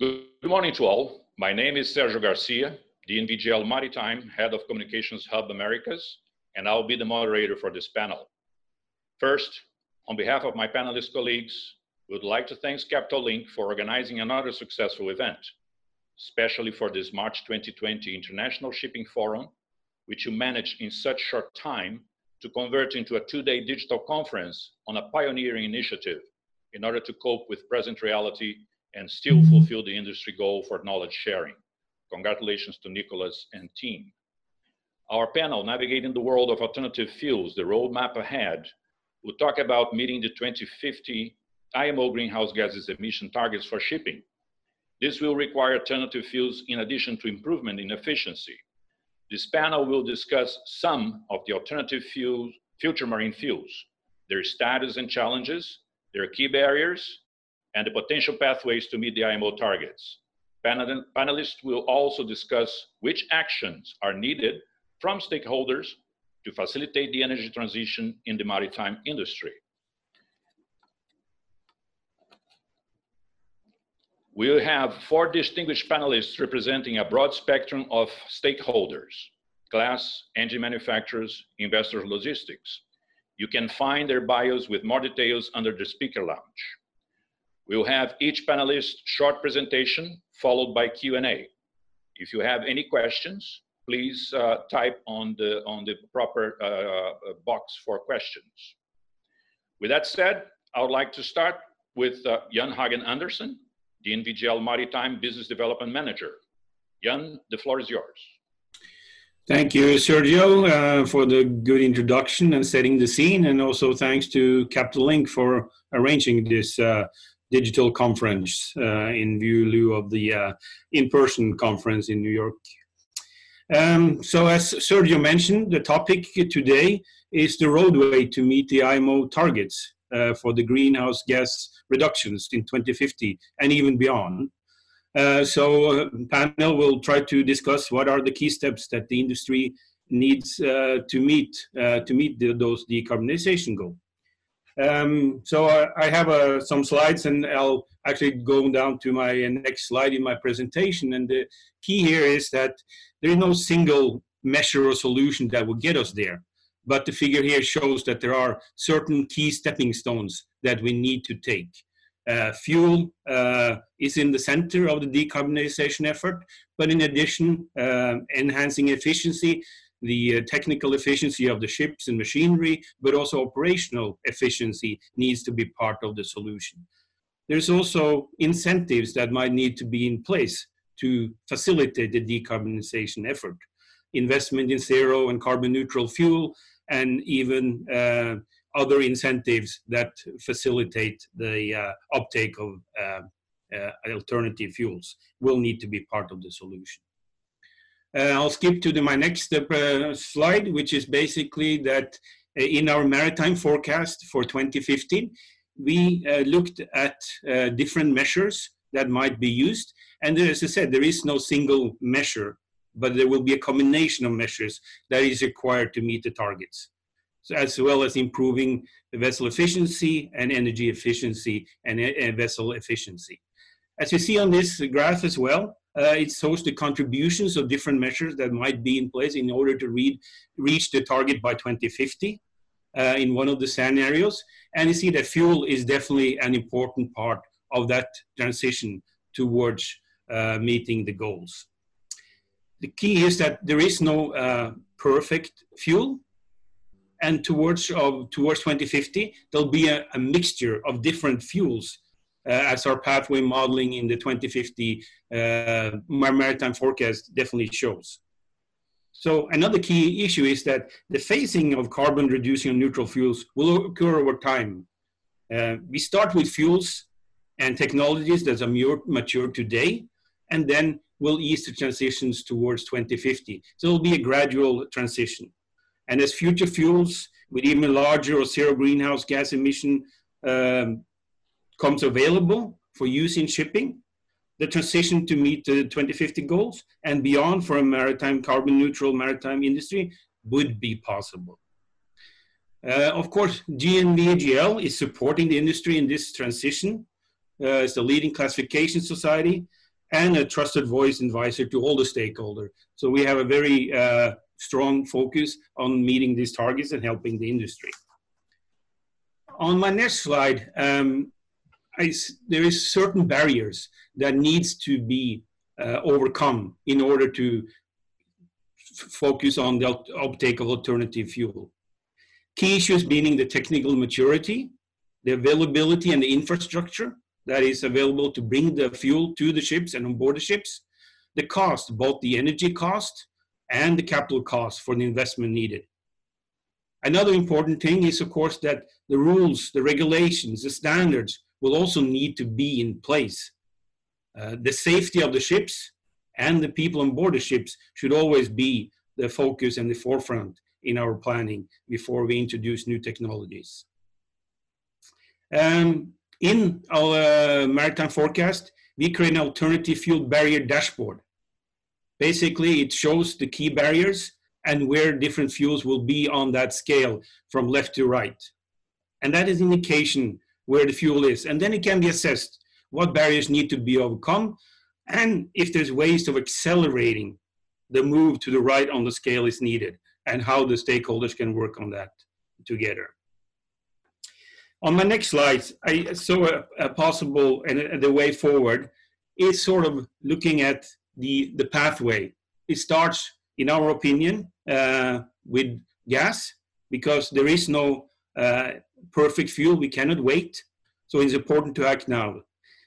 Good morning to all. My name is Sergio Garcia, DNV GL Maritime, Head of Communications Hub Americas, and I'll be the moderator for this panel. First, on behalf of my panelist colleagues, we would like to thank Capital Link for organizing another successful event, especially for this March 2020 International Shipping Forum, which you managed in such short time to convert into a two-day digital conference on a pioneering initiative in order to cope with present reality and still fulfill the industry goal for knowledge sharing. Congratulations to Nicholas and team. Our panel, Navigating the World of Alternative Fuels, the Roadmap Ahead, will talk about meeting the 2050 IMO greenhouse gases emission targets for shipping. This will require alternative fuels in addition to improvement in efficiency. This panel will discuss some of the alternative fuels, future marine fuels, their status and challenges, their key barriers, and the potential pathways to meet the IMO targets. Panelists will also discuss which actions are needed from stakeholders to facilitate the energy transition in the maritime industry. We will have four distinguished panelists representing a broad spectrum of stakeholders: class, engine manufacturers, investors, logistics. You can find their bios with more details under the speaker lounge. We will have each panelist short presentation followed by Q&A. If you have any questions, please type on the proper box for questions. With that said, I would like to start with Jan Hagen-Andersen, DNV GL Maritime Business Development Manager. Jan, the floor is yours. Thank you, Sergio, for the good introduction and setting the scene, and also thanks to Capital Link for arranging this digital conference in lieu of the in-person conference in New York. So as Sergio mentioned, the topic today is the roadway to meet the IMO targets for the greenhouse gas reductions in 2050 and even beyond. So the panel will try to discuss what are the key steps that the industry needs to meet those decarbonization goals. So I have some slides, and I'll actually go down to my next slide in my presentation. And the key here is that there is no single measure or solution that will get us there. But the figure here shows that there are certain key stepping stones that we need to take. Fuel is in the center of the decarbonization effort, but in addition, enhancing efficiency, the technical efficiency of the ships and machinery, but also operational efficiency needs to be part of the solution. There's also incentives that might need to be in place to facilitate the decarbonization effort. Investment in zero and carbon neutral fuel, and even other incentives that facilitate the uptake of alternative fuels will need to be part of the solution. I'll skip to my next slide, which is basically that in our maritime forecast for 2015, we looked at different measures that might be used. And as I said, there is no single measure, but there will be a combination of measures that is required to meet the targets, so as well as improving the vessel efficiency and energy efficiency and vessel efficiency. As you see on this graph as well, it shows the contributions of different measures that might be in place in order to reach the target by 2050 in one of the scenarios. And you see that fuel is definitely an important part of that transition towards meeting the goals. The key is that there is no perfect fuel, and towards 2050, there'll be a mixture of different fuels as our pathway modeling in the 2050 maritime forecast definitely shows. So another key issue is that the phasing of carbon reducing and neutral fuels will occur over time. We start with fuels and technologies that are mature today, and then will ease the transitions towards 2050. So it'll be a gradual transition. And as future fuels with even larger or zero greenhouse gas emission comes available for use in shipping, the transition to meet the 2050 goals and beyond for a maritime carbon neutral maritime industry would be possible. Of course, DNV GL is supporting the industry in this transition. It's the leading classification society, and a trusted voice and advisor to all the stakeholders. So we have a very strong focus on meeting these targets and helping the industry. On my next slide, there is certain barriers that needs to be overcome in order to focus on the uptake of alternative fuel. Key issues meaning the technical maturity, the availability and the infrastructure that is available to bring the fuel to the ships and on board the ships, the cost, both the energy cost and the capital cost for the investment needed. Another important thing is, of course, that the rules, the regulations, the standards will also need to be in place. The safety of the ships and the people on board the ships should always be the focus and the forefront in our planning before we introduce new technologies. In our maritime forecast, we create an alternative fuel barrier dashboard. Basically, it shows the key barriers and where different fuels will be on that scale from left to right. And that is an indication where the fuel is. And then it can be assessed what barriers need to be overcome and if there's ways of accelerating the move to the right on the scale is needed and how the stakeholders can work on that together. On my next slide, I saw a possible, and the way forward is sort of looking at the pathway. It starts, in our opinion, with gas, because there is no perfect fuel. We cannot wait. So it's important to act now.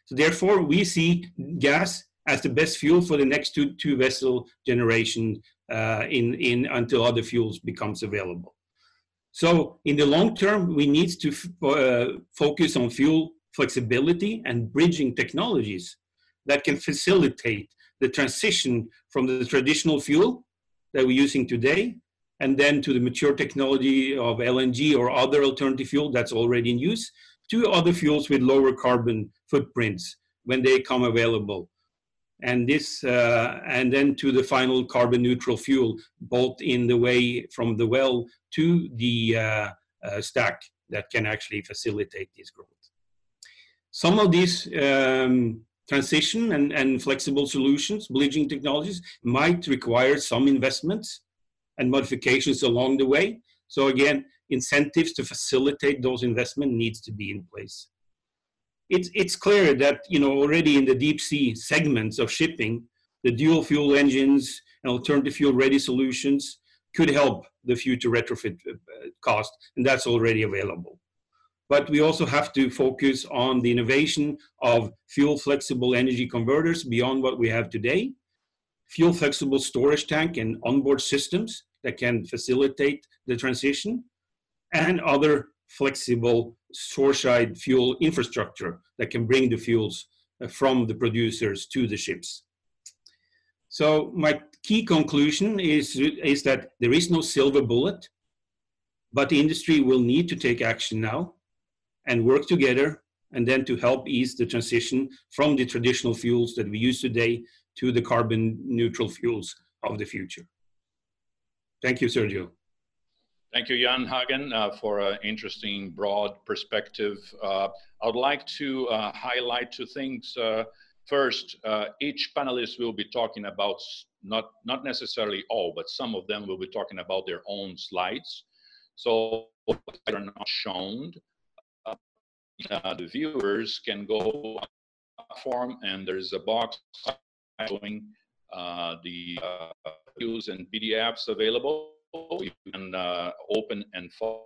So therefore, we see gas as the best fuel for the next two vessel generation until other fuels becomes available. So in the long term, we need to focus on fuel flexibility and bridging technologies that can facilitate the transition from the traditional fuel that we're using today and then to the mature technology of LNG or other alternative fuel that's already in use to other fuels with lower carbon footprints when they come available. And this, and then to the final carbon neutral fuel, both in the way from the well to the stack that can actually facilitate this growth. Some of these transition and flexible solutions, bridging technologies, might require some investments and modifications along the way. So again, incentives to facilitate those investments needs to be in place. It's clear that, you know, already in the deep sea segments of shipping, the dual fuel engines and alternative fuel ready solutions could help the future retrofit cost, and that's already available. But we also have to focus on the innovation of fuel flexible energy converters beyond what we have today, fuel flexible storage tank and onboard systems that can facilitate the transition, and other flexible shoreside fuel infrastructure that can bring the fuels from the producers to the ships. So my key conclusion is that there is no silver bullet, but the industry will need to take action now and work together and then to help ease the transition from the traditional fuels that we use today to the carbon neutral fuels of the future. Thank you, Sergio. Thank you, Jan Hagen, for an interesting, broad perspective. I would like to highlight two things. First, each panelist will be talking about, not necessarily all, but some of them will be talking about their own slides. So if they are not shown, the viewers can go on the platform and there's a box showing the views and PDFs available. You can open and follow,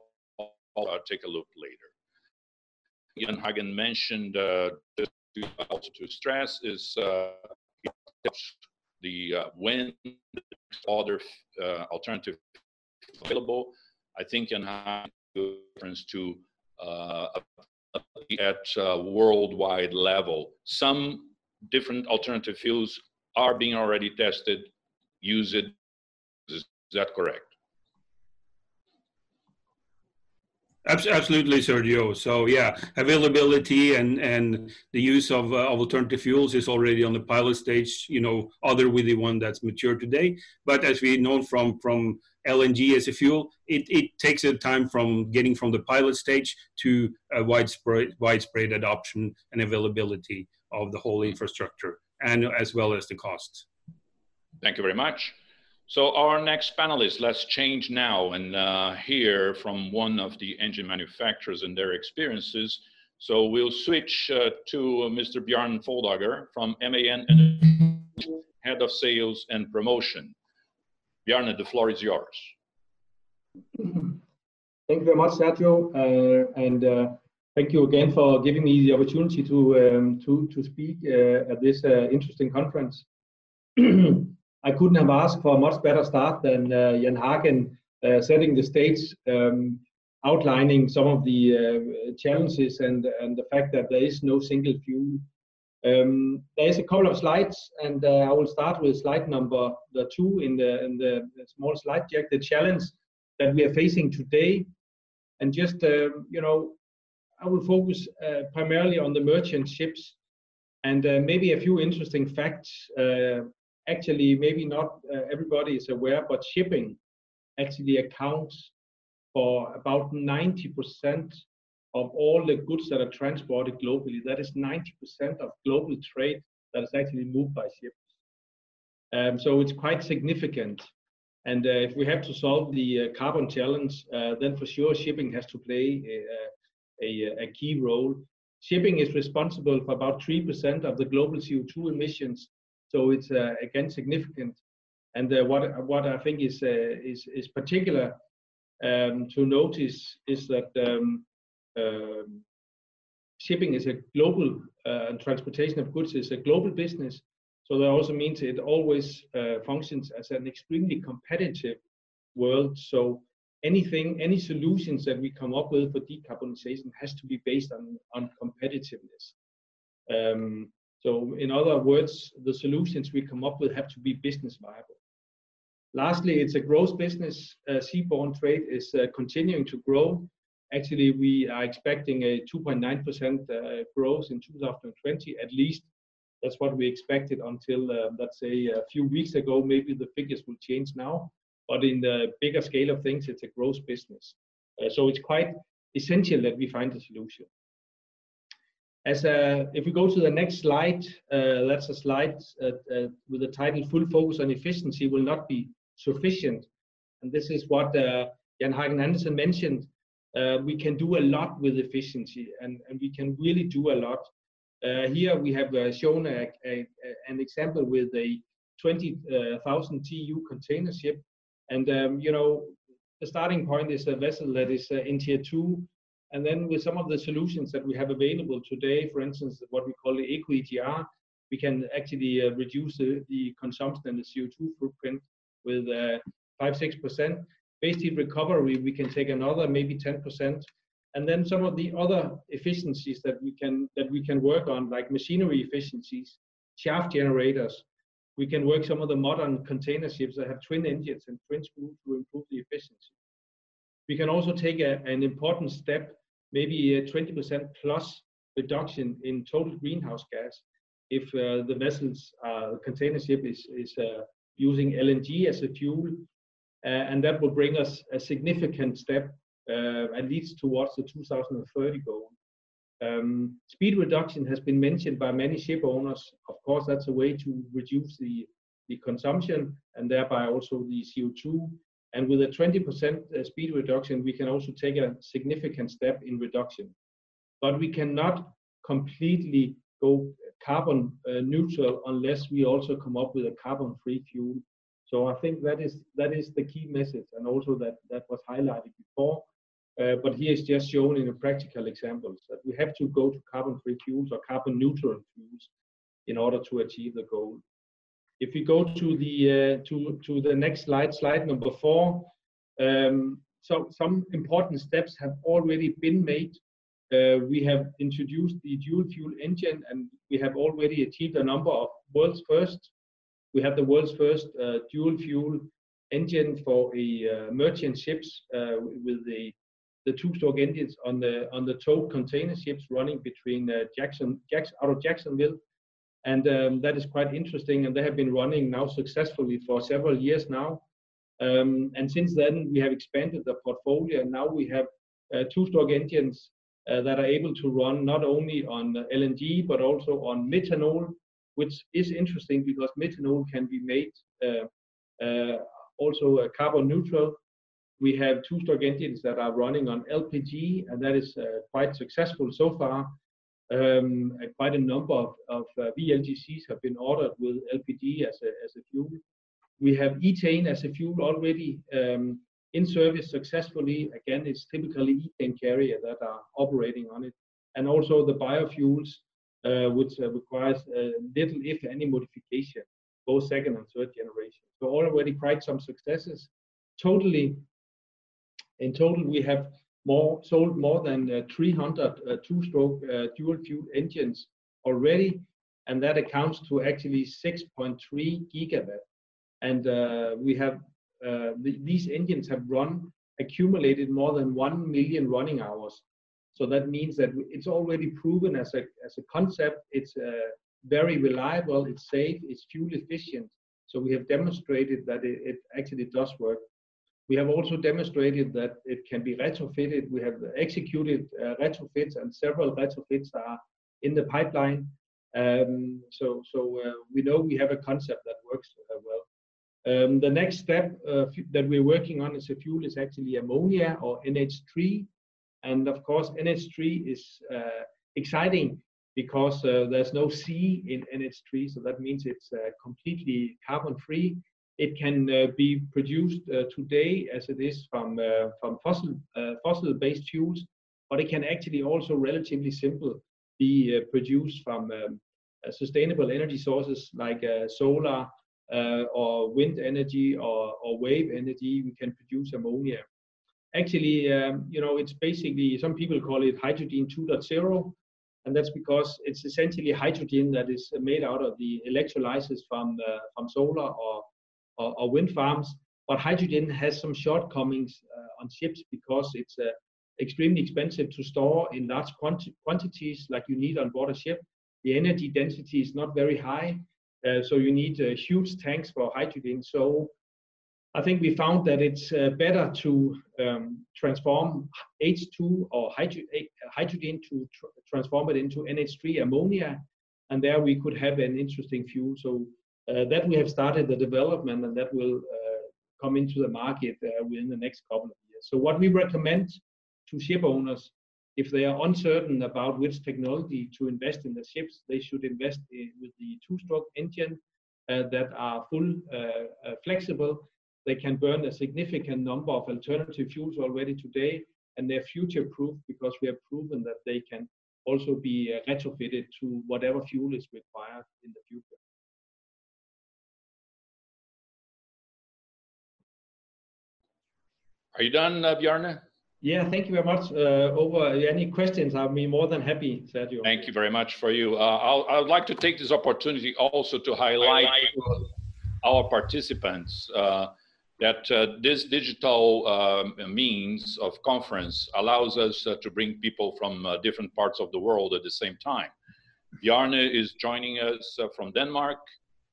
take a look later. Jan Hagen mentioned, just to stress, is the when other alternative available. I think Jan Hagen reference to at worldwide level. Some different alternative fuels are being already tested, used. Is that correct? Absolutely, Sergio. So yeah, availability and the use of alternative fuels is already on the pilot stage, you know, other with the one that's mature today. But as we know from LNG as a fuel, it takes a time from getting from the pilot stage to a widespread adoption and availability of the whole infrastructure and as well as the cost. Thank you very much. So our next panelist, let's change now and hear from one of the engine manufacturers and their experiences. So we'll switch to Mr. Bjarne Foldager from MAN and Head of Sales and Promotion. Bjarne, the floor is yours. Thank you very much, Sergio, and thank you again for giving me the opportunity to speak at this interesting conference. I couldn't have asked for a much better start than Jan Hagen setting the stage, outlining some of the challenges and the fact that there is no single fuel. There is a couple of slides, and I will start with slide number two in the small slide deck, the challenge that we are facing today. And just, you know, I will focus primarily on the merchant ships and maybe a few interesting facts. Actually, maybe not everybody is aware, but shipping actually accounts for about 90% of all the goods that are transported globally. That is 90% of global trade that is actually moved by ships. So it's quite significant. And if we have to solve the carbon challenge, then for sure shipping has to play a key role. Shipping is responsible for about 3% of the global CO2 emissions, so it's again significant. And what I think is particular to notice is that shipping is a global, and transportation of goods is a global business. So that also means it always functions as an extremely competitive world. So anything, any solutions that we come up with for decarbonization has to be based on competitiveness. So in other words, the solutions we come up with have to be business viable. Lastly, it's a growth business. Seaborne trade is continuing to grow. Actually, we are expecting a 2.9% growth in 2020, at least. That's what we expected until, let's say, a few weeks ago. Maybe the figures will change now, but in the bigger scale of things, it's a growth business. So it's quite essential that we find a solution. If we go to the next slide, that's a slide with the title, Full Focus on Efficiency Will Not Be Sufficient. And this is what Jan Hagen-Andersen mentioned. We can do a lot with efficiency, and we can really do a lot. Here we have shown an example with a 20,000 TEU container ship, and you know, the starting point is a vessel that is in tier 2, and then with some of the solutions that we have available today, for instance, what we call the ECO-ETR, we can actually reduce the consumption and the CO2 footprint with 5–6%. Base heat recovery, we can take another maybe 10%. And then some of the other efficiencies that we can work on, like machinery efficiencies, shaft generators. We can work some of the modern container ships that have twin engines and twin screws to improve the efficiency. We can also take an important step, maybe a 20% plus reduction in total greenhouse gas if the vessel's container ship is using LNG as a fuel, and that will bring us a significant step and leads towards the 2030 goal. Speed reduction has been mentioned by many ship owners. Of course, that's a way to reduce the consumption and thereby also the CO2. And with a 20% speed reduction, we can also take a significant step in reduction. But we cannot completely go carbon neutral unless we also come up with a carbon-free fuel. So I think that is the key message, and also that was highlighted before. But here is just shown in a practical example that we have to go to carbon-free fuels or carbon-neutral fuels in order to achieve the goal. If we go to the to the next slide, slide number 4, so some important steps have already been made. We have introduced the dual-fuel engine, and we have already achieved a number of world's first. We have the world's first dual-fuel engine for a merchant ships with the two-stroke engines on the TOTE container ships running between Jacksonville, and that is quite interesting. And they have been running now successfully for several years now. And since then, we have expanded the portfolio, and now we have two-stroke engines that are able to run not only on LNG but also on methanol, which is interesting because methanol can be made also carbon neutral. We have two stock engines that are running on LPG, and that is quite successful so far. Quite a number of VLGCs have been ordered with LPG as a fuel. We have ethane as a fuel already in service successfully. Again, it's typically ethane carrier that are operating on it. And also the biofuels, which requires little, if any, modification, both second and third generation. So already quite some successes. In total, we have sold more than 300 two-stroke dual-fuel engines already, and that accounts to actually 6.3 gigawatt. And we have these engines have accumulated more than 1 million running hours. So that means that it's already proven as a concept. It's very reliable. It's safe. It's fuel efficient. So we have demonstrated that it actually does work. We have also demonstrated that it can be retrofitted. We have executed retrofits, and several retrofits are in the pipeline. So we know we have a concept that works well. The next step that we're working on as a fuel is actually ammonia or NH3. And of course, NH3 is exciting because there's no C in NH3. So that means it's completely carbon-free. It can be produced today as it is from fossil-based fuels, but it can actually also relatively simple be produced from sustainable energy sources like solar or wind energy or wave energy. We can produce ammonia. Actually, you know, it's basically, some people call it hydrogen 2.0, and that's because it's essentially hydrogen that is made out of the electrolysis from solar or wind farms. But hydrogen has some shortcomings on ships because it's extremely expensive to store in large quantities like you need on board a ship. The energy density is not very high, so you need huge tanks for hydrogen. So I think we found that it's better to transform H2 or hydrogen to transform it into NH3 ammonia, and there we could have an interesting fuel. So that we have started the development, and that will come into the market within the next couple of years. So what we recommend to ship owners, if they are uncertain about which technology to invest in the ships, they should invest with the two-stroke engine that are full flexible. They can burn a significant number of alternative fuels already today, and they're future-proof because we have proven that they can also be retrofitted to whatever fuel is required in the future. Are you done, Bjarne? Yeah, thank you very much. Over any questions, I'll be more than happy, Sergio. Thank you very much for you. I would like to take this opportunity also to highlight our participants that this digital means of conference allows us to bring people from different parts of the world at the same time. Bjarne is joining us from Denmark.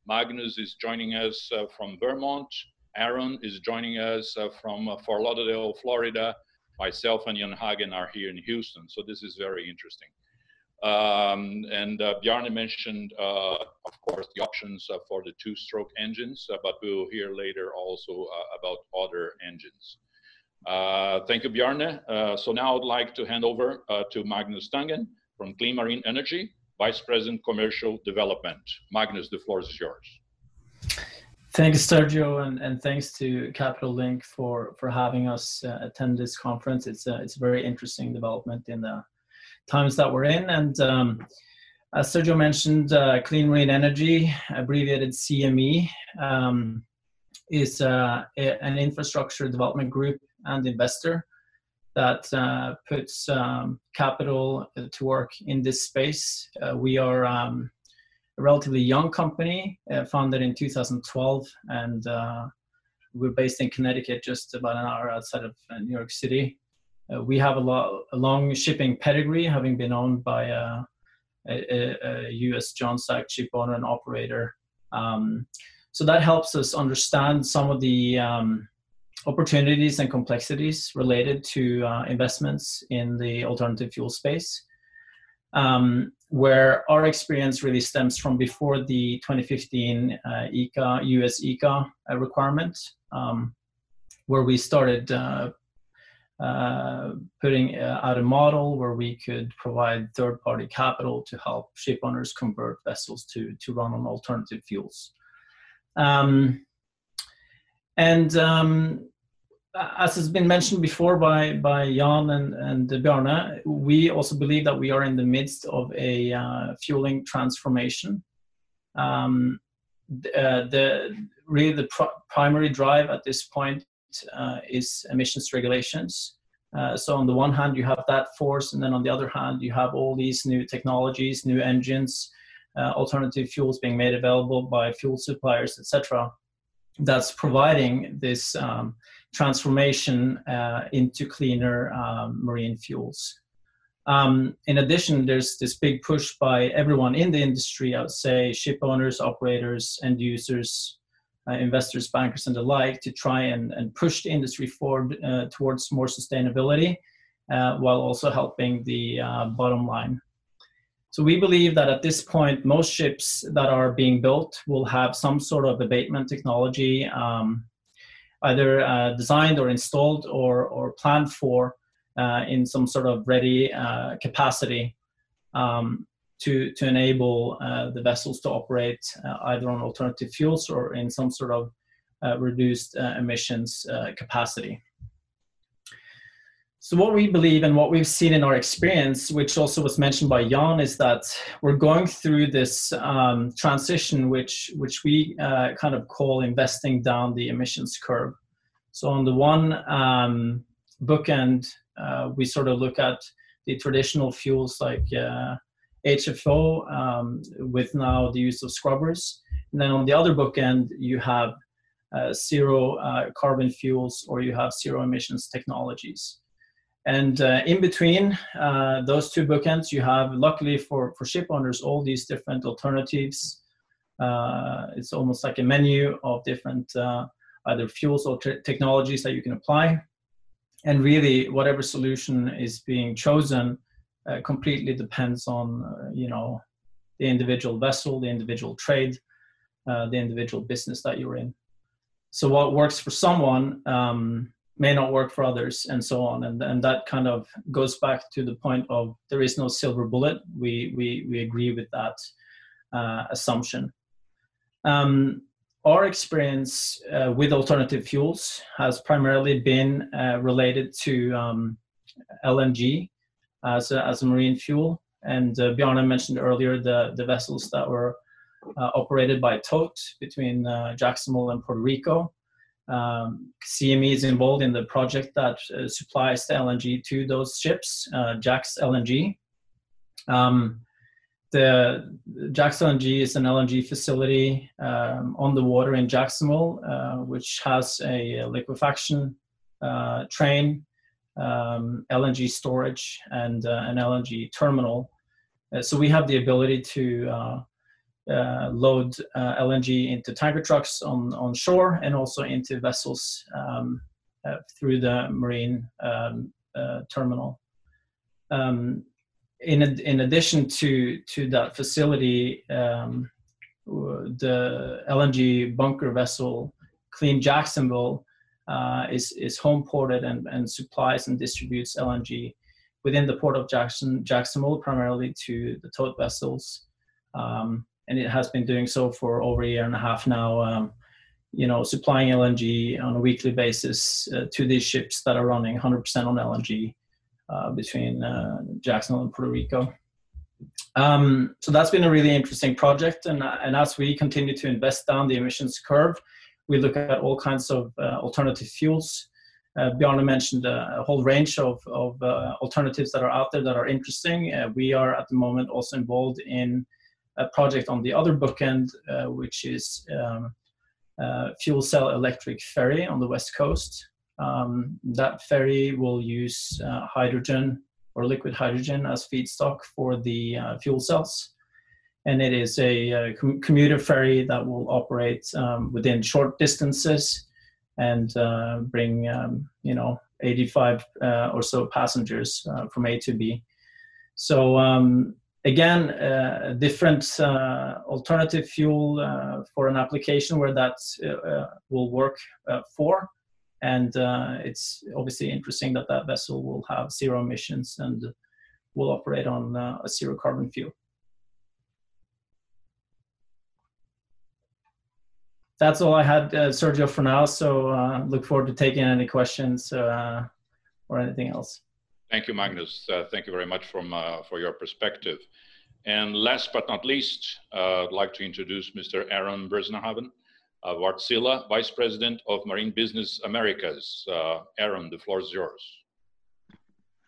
Magnus is joining us from Vermont. Aaron is joining us from Fort Lauderdale, Florida. Myself and Jan Hagen are here in Houston. So this is very interesting. And Bjarne mentioned, of course, the options for the two-stroke engines, but we'll hear later also about other engines. Thank you, Bjarne. So now I'd like to hand over to Magnus Tangen from Clean Marine Energy, Vice President Commercial Development. Magnus, the floor is yours. Thanks, Sergio, and thanks to Capital Link for having us attend this conference. It's a very interesting development in the times that we're in, and as Sergio mentioned, Clean Marine Energy, abbreviated CME, is an infrastructure development group and investor that puts capital to work in this space. We are a relatively young company, founded in 2012, and we're based in Connecticut, just about an hour outside of New York City. We have a long shipping pedigree, having been owned by a U.S. Jones Act ship owner and operator. So that helps us understand some of the opportunities and complexities related to investments in the alternative fuel space. where our experience really stems from before the 2015 US ECA requirement, where we started putting out a model where we could provide third-party capital to help ship owners convert vessels to run on alternative fuels. As has been mentioned before by Jan and Bjarne, we also believe that we are in the midst of a fueling transformation. Really the primary drive at this point is emissions regulations. So on the one hand, you have that force, and then on the other hand, you have all these new technologies, new engines, alternative fuels being made available by fuel suppliers, etc. That's providing this transformation into cleaner marine fuels. In addition, there's this big push by everyone in the industry, I would say, ship owners, operators, end users, investors, bankers, and the like, to try and push the industry forward towards more sustainability, while also helping the bottom line. So we believe that at this point, most ships that are being built will have some sort of abatement technology, either designed or installed or planned for in some sort of ready capacity to enable the vessels to operate either on alternative fuels or in some sort of reduced emissions capacity. So what we believe and what we've seen in our experience, which also was mentioned by Jan, is that we're going through this transition, which we kind of call investing down the emissions curve. So on the one bookend, we sort of look at the traditional fuels like HFO with now the use of scrubbers. And then on the other bookend, you have zero carbon fuels, or you have zero emissions technologies. And in between those two bookends, you have, luckily for ship owners, all these different alternatives. It's almost like a menu of different either fuels or technologies that you can apply. And really, whatever solution is being chosen completely depends on, you know, the individual vessel, the individual trade, the individual business that you're in. So what works for someone may not work for others, and so on. And that kind of goes back to the point of there is no silver bullet. We agree with that assumption. Our experience with alternative fuels has primarily been related to LNG as a marine fuel. And Bjarne mentioned earlier the vessels that were operated by TOTE between Jacksonville and Puerto Rico. CME is involved in the project that supplies the LNG to those ships, Jax LNG. The Jax LNG is an LNG facility on the water in Jacksonville, which has a liquefaction train, LNG storage, and an LNG terminal. So we have the ability to load LNG into tanker trucks on shore, and also into vessels through the marine terminal. In addition to that facility, the LNG bunker vessel Clean Jacksonville is home ported and supplies and distributes LNG within the port of Jacksonville, primarily to the tote vessels. And it has been doing so for over a year and a half now, you know, supplying LNG on a weekly basis to these ships that are running 100% on LNG between Jacksonville and Puerto Rico. So that's been a really interesting project. And as we continue to invest down the emissions curve, we look at all kinds of alternative fuels. Bjarne mentioned a whole range of alternatives that are out there that are interesting. We are at the moment also involved in a project on the other bookend, which is fuel cell electric ferry on the West Coast. That ferry will use hydrogen or liquid hydrogen as feedstock for the fuel cells. And it is a commuter ferry that will operate within short distances and bring, you know, 85 or so passengers from A to B. So Again, different alternative fuel for an application where that will work for. And it's obviously interesting that that vessel will have zero emissions and will operate on a zero carbon fuel. That's all I had, Sergio, for now. So look forward to taking any questions or anything else. Thank you, Magnus. Thank you very much for your perspective. And last but not least, I'd like to introduce Mr. Aaron Bresnahaven, Wärtsilä, Vice President of Marine Business Americas. Aaron, the floor is yours.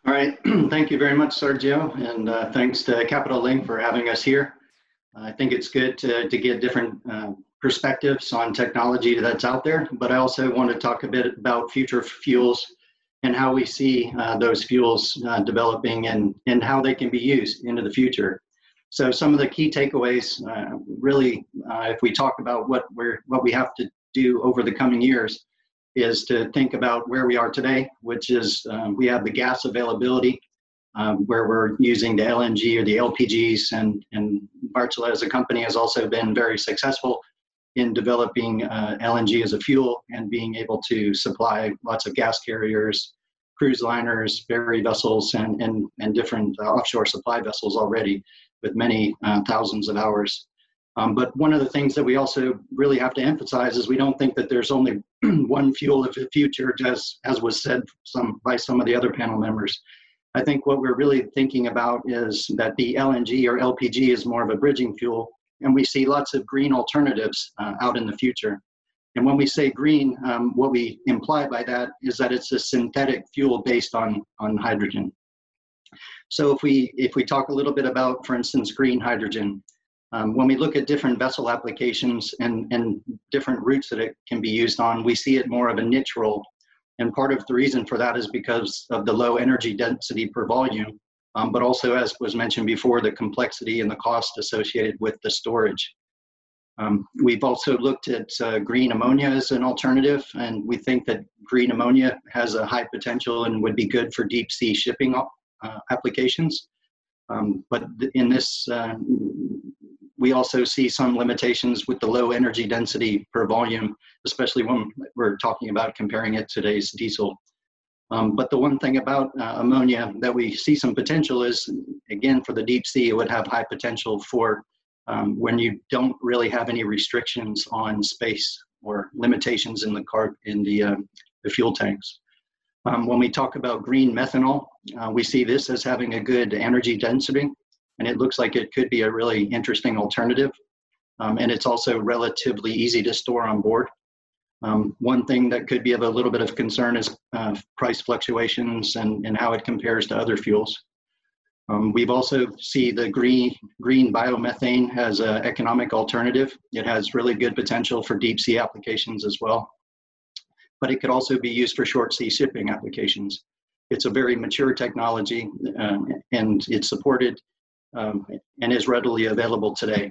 All right. Thank you very much, Sergio. And thanks to Capital Link for having us here. I think it's good to get different perspectives on technology that's out there, but I also want to talk a bit about future fuels and how we see those fuels developing and how they can be used into the future. So some of the key takeaways, really, if we talk about what we have to do over the coming years, is to think about where we are today, which is we have the gas availability, where we're using the LNG or the LPGs, and Wärtsilä as a company has also been very successful in developing LNG as a fuel and being able to supply lots of gas carriers, cruise liners, ferry vessels, and different offshore supply vessels already with many thousands of hours. But one of the things that we also really have to emphasize is we don't think that there's only one fuel of the future, just as was said by some of the other panel members. I think what we're really thinking about is that the LNG or LPG is more of a bridging fuel, and we see lots of green alternatives out in the future. And when we say green, what we imply by that is that it's a synthetic fuel based on hydrogen. So if we talk a little bit about, for instance, green hydrogen, when we look at different vessel applications and different routes that it can be used on, we see it more of a niche role. And part of the reason for that is because of the low energy density per volume, but also, as was mentioned before, the complexity and the cost associated with the storage. We've also looked at green ammonia as an alternative, and we think that green ammonia has a high potential and would be good for deep sea shipping applications. But in this, we also see some limitations with the low energy density per volume, especially when we're talking about comparing it to today's diesel. But the one thing about ammonia that we see some potential is, again, for the deep sea, it would have high potential for when you don't really have any restrictions on space or limitations in the fuel tanks. When we talk about green methanol, we see this as having a good energy density, and it looks like it could be a really interesting alternative. And it's also relatively easy to store on board. One thing that could be of a little bit of concern is price fluctuations and how it compares to other fuels. We've also seen the green biomethane as an economic alternative. It has really good potential for deep sea applications as well, but it could also be used for short sea shipping applications. It's a very mature technology and it's supported and is readily available today.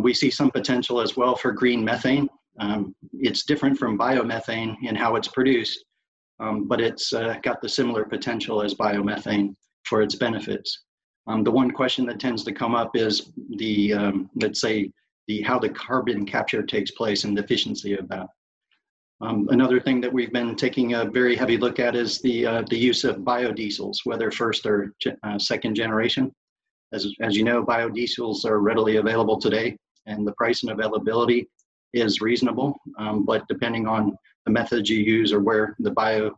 We see some potential as well for green methane. It's different from biomethane in how it's produced, but it's got the similar potential as biomethane for its benefits. The one question that tends to come up is the, let's say, how the carbon capture takes place and the efficiency of that. Another thing that we've been taking a very heavy look at is the use of biodiesels, whether first or second generation. As you know, biodiesels are readily available today, and the price and availability is reasonable, but depending on the methods you use or where the bio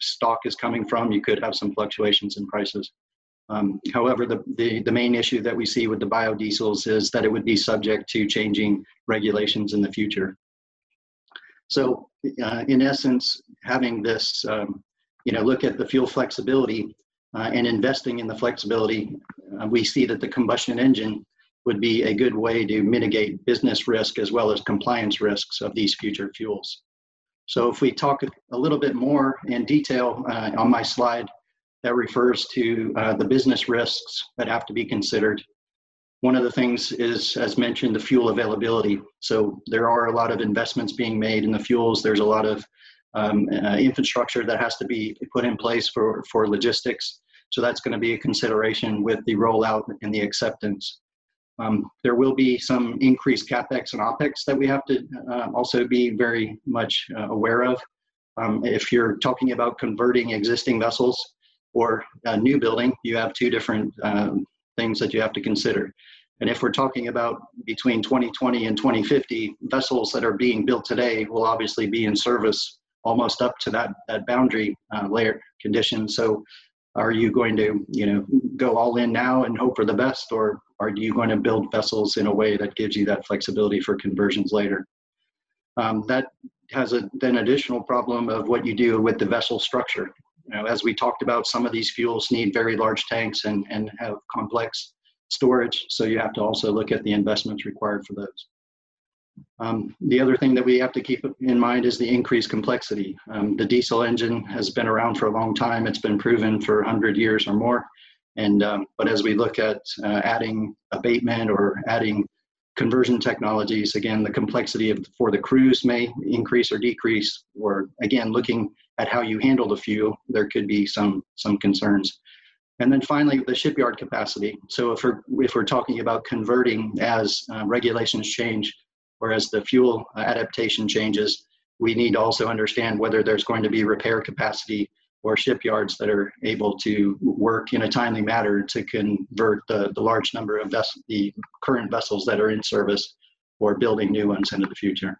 stock is coming from, you could have some fluctuations in prices. However, the main issue that we see with the biodiesels is that it would be subject to changing regulations in the future. So in essence, having this look at the fuel flexibility and investing in the flexibility, we see that the combustion engine would be a good way to mitigate business risk as well as compliance risks of these future fuels. So if we talk a little bit more in detail on my slide, that refers to the business risks that have to be considered. One of the things is, as mentioned, the fuel availability. So there are a lot of investments being made in the fuels. There's a lot of infrastructure that has to be put in place for logistics. So that's going to be a consideration with the rollout and the acceptance. There will be some increased CapEx and OpEx that we have to also be very much aware of. If you're talking about converting existing vessels or a new building, you have two different things that you have to consider. And if we're talking about between 2020 and 2050, vessels that are being built today will obviously be in service almost up to that boundary layer condition. So are you going to, go all in now and hope for the best, or are you going to build vessels in a way that gives you that flexibility for conversions later? That has an additional problem of what you do with the vessel structure. As we talked about, some of these fuels need very large tanks and have complex storage, so you have to also look at the investments required for those. The other thing that we have to keep in mind is the increased complexity. The diesel engine has been around for a long time. It's been proven for 100 years or more. And, but as we look at adding abatement or adding conversion technologies, again, the complexity for the crews may increase or decrease, or again, looking at how you handle the fuel, there could be some concerns. And then finally, the shipyard capacity. So if we're talking about converting as regulations change, or as the fuel adaptation changes, we need to also understand whether there's going to be repair capacity or shipyards that are able to work in a timely manner to convert the large number of the current vessels that are in service, or building new ones into the future.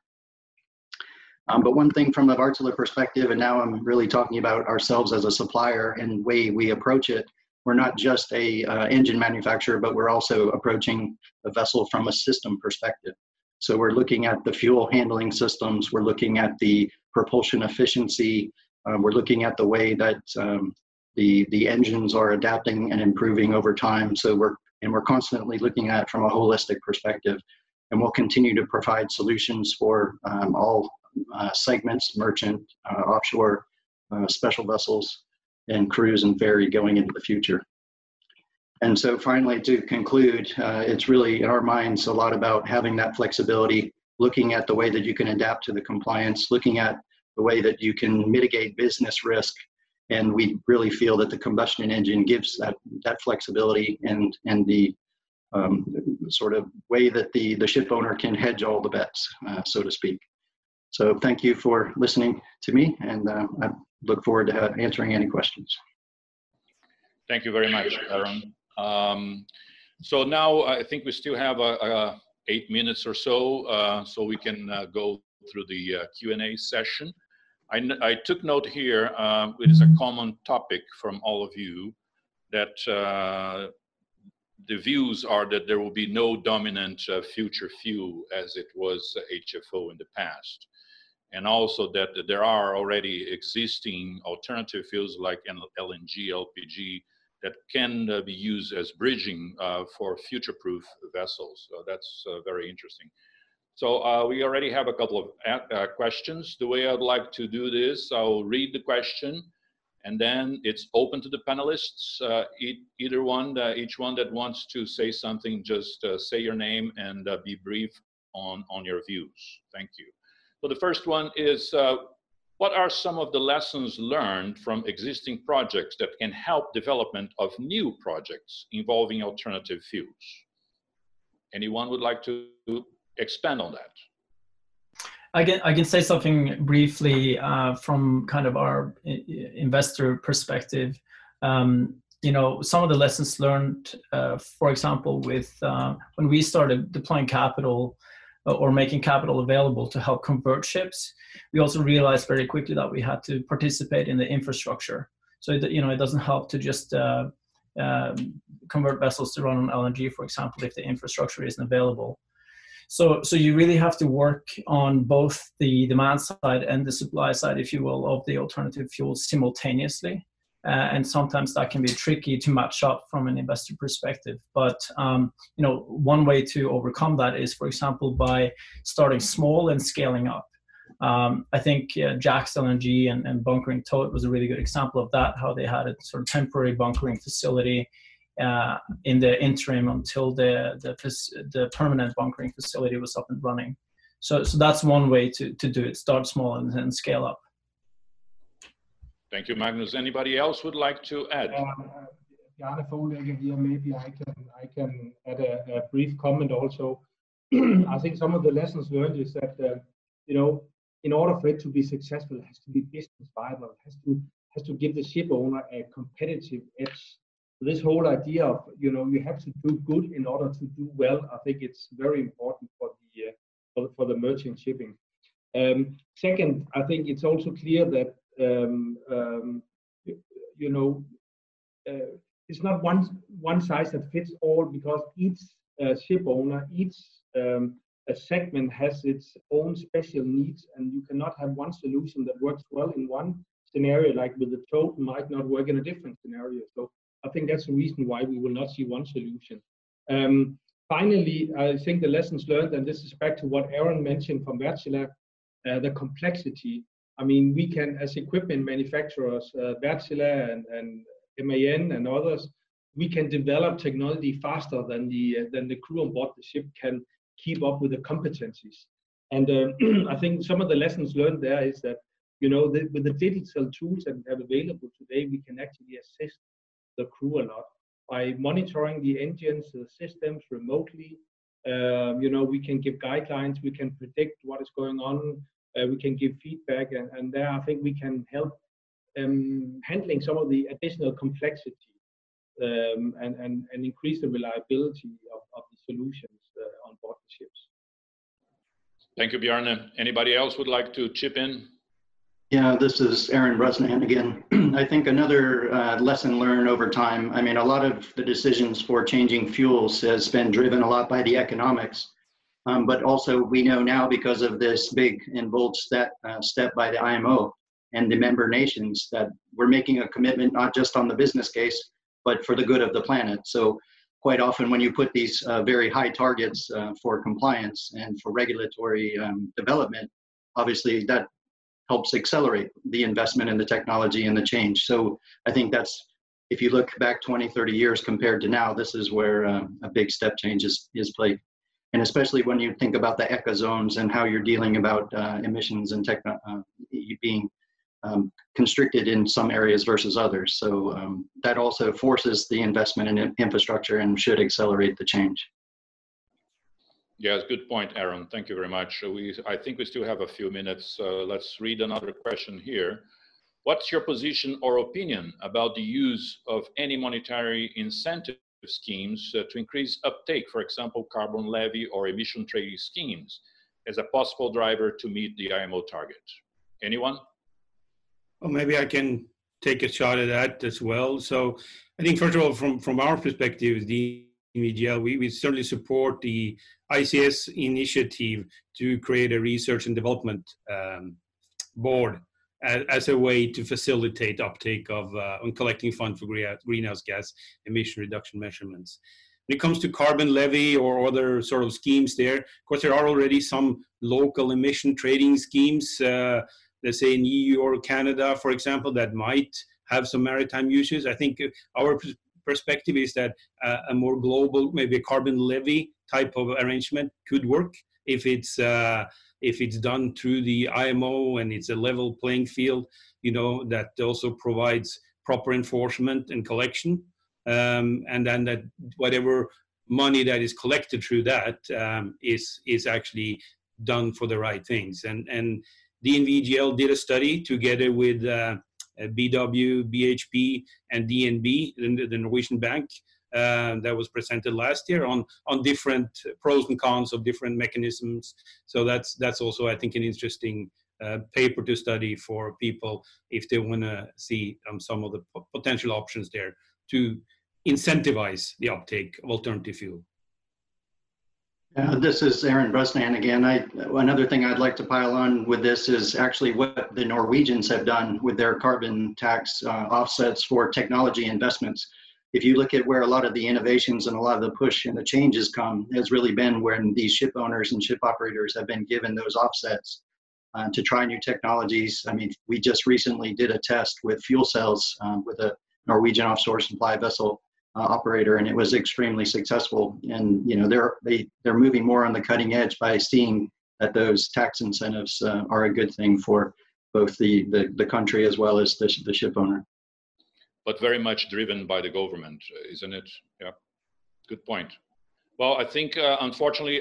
But one thing from the Wärtsilä perspective, and now I'm really talking about ourselves as a supplier and way we approach it, we're not just a engine manufacturer, but we're also approaching the vessel from a system perspective. So we're looking at the fuel handling systems, we're looking at the propulsion efficiency, we're looking at the way that the engines are adapting and improving over time. So we're constantly looking at it from a holistic perspective, and we'll continue to provide solutions for all segments, merchant, offshore, special vessels, and cruise and ferry going into the future. And so finally, to conclude, it's really in our minds a lot about having that flexibility, looking at the way that you can adapt to the compliance, looking at the way that you can mitigate business risk. And we really feel that the combustion engine gives that flexibility and the sort of way that the ship owner can hedge all the bets, so to speak. So thank you for listening to me, and I look forward to answering any questions. Thank you very much, Aaron. So now I think we still have 8 minutes or so, so we can go through the Q&A session. I took note here, it is a common topic from all of you, that the views are that there will be no dominant future fuel as it was HFO in the past. And also that there are already existing alternative fuels like LNG, LPG, that can be used as bridging for future-proof vessels. So that's very interesting. So we already have a couple of questions. The way I'd like to do this, I'll read the question, and then it's open to the panelists. Each one that wants to say something, just say your name and be brief on your views. Thank you. So the first one is, what are some of the lessons learned from existing projects that can help development of new projects involving alternative fuels? Anyone would like to expand on that? I can say something briefly from kind of our investor perspective. Some of the lessons learned, for example, with when we started deploying capital or making capital available to help convert ships, we also realized very quickly that we had to participate in the infrastructure. So it doesn't help to just convert vessels to run on LNG, for example, if the infrastructure isn't available. So you really have to work on both the demand side and the supply side, if you will, of the alternative fuels simultaneously. And sometimes that can be tricky to match up from an investor perspective. But one way to overcome that is, for example, by starting small and scaling up. I think Jax LNG and bunkering TOTE was a really good example of that, how they had a sort of temporary bunkering facility in the interim until the permanent bunkering facility was up and running. So that's one way to do it, start small and scale up. Thank you, Magnus. Anybody else would like to add? Bjarne Foldager here, maybe I can add a brief comment also. I think some of the lessons learned is that in order for it to be successful, it has to be business viable. It has to give the ship owner a competitive edge. This whole idea of you have to do good in order to do well, I think it's very important for the merchant shipping. Second, I think it's also clear that it's not one size that fits all, because each ship owner, each segment has its own special needs, and you cannot have one solution that works well in one scenario, like with the tote, might not work in a different scenario. So I think that's the reason why we will not see one solution. Finally, I think the lessons learned, and this is back to what Aaron mentioned from Wärtsilä, the complexity. I mean, we can, as equipment manufacturers, Wärtsilä and MAN and others, we can develop technology faster than the crew on board the ship can keep up with the competencies. And I think some of the lessons learned there is that, with the digital tools that we have available today, we can actually assist the crew a lot by monitoring the engines, the systems remotely. We can give guidelines, we can predict what is going on, we can give feedback, and there I think we can help handling some of the additional complexity and increase the reliability of the solutions on board the ships. Thank you, Bjarne. Anybody else would like to chip in? Yeah, this is Aaron Bresnahaven again. I think another lesson learned over time, I mean, a lot of the decisions for changing fuels has been driven a lot by the economics. But also we know now, because of this big and bold step by the IMO and the member nations, that we're making a commitment not just on the business case, but for the good of the planet. So quite often when you put these very high targets for compliance and for regulatory development, obviously that helps accelerate the investment in the technology and the change. So I think that's, if you look back 20, 30 years compared to now, this is where a big step change is played. And especially when you think about the ECA zones and how you're dealing about emissions and being constricted in some areas versus others. So that also forces the investment in infrastructure and should accelerate the change. Yes, good point, Aaron. Thank you very much. I think we still have a few minutes. Let's read another question here. What's your position or opinion about the use of any monetary incentive schemes to increase uptake, for example, carbon levy or emission trading schemes, as a possible driver to meet the IMO target? Anyone? Well, maybe I can take a shot at that as well. So I think, first of all, from our perspective, the DNB GL, we certainly support the ICS initiative to create a research and development board as a way to facilitate uptake of on collecting funds for greenhouse gas emission reduction measurements. When it comes to carbon levy or other sort of schemes there, of course, there are already some local emission trading schemes, let's say in EU or Canada, for example, that might have some maritime uses. I think our perspective is that a more global, maybe a carbon levy type of arrangement could work if it's done through the IMO and it's a level playing field, that also provides proper enforcement and collection. And then that whatever money that is collected through that is actually done for the right things. And DNV GL did a study together with BW, BHP, and DNB, the Norwegian bank, that was presented last year on different pros and cons of different mechanisms. So that's also, I think, an interesting paper to study for people if they want to see some of the potential options there to incentivize the uptake of alternative fuel. This is Aaron Bresnahan again. Another thing I'd like to pile on with this is actually what the Norwegians have done with their carbon tax offsets for technology investments. If you look at where a lot of the innovations and a lot of the push and the changes come, has really been when these ship owners and ship operators have been given those offsets to try new technologies. I mean, we just recently did a test with fuel cells with a Norwegian offshore supply vessel operator, and it was extremely successful. And they're moving more on the cutting edge by seeing that those tax incentives are a good thing for both the country as well as the ship owner. but very much driven by the government, isn't it? Yeah, good point. Well, I think, unfortunately,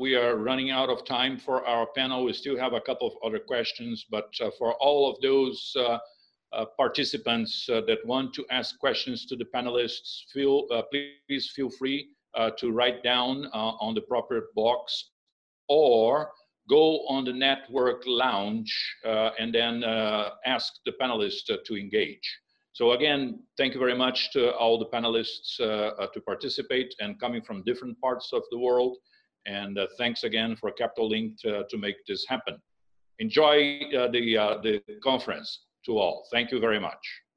we are running out of time for our panel. We still have a couple of other questions, but for all of those participants that want to ask questions to the panelists, please feel free to write down on the proper box, or go on the network lounge and then ask the panelists to engage. So again, thank you very much to all the panelists to participate and coming from different parts of the world. And thanks again for Capital Link to make this happen. Enjoy the conference to all. Thank you very much.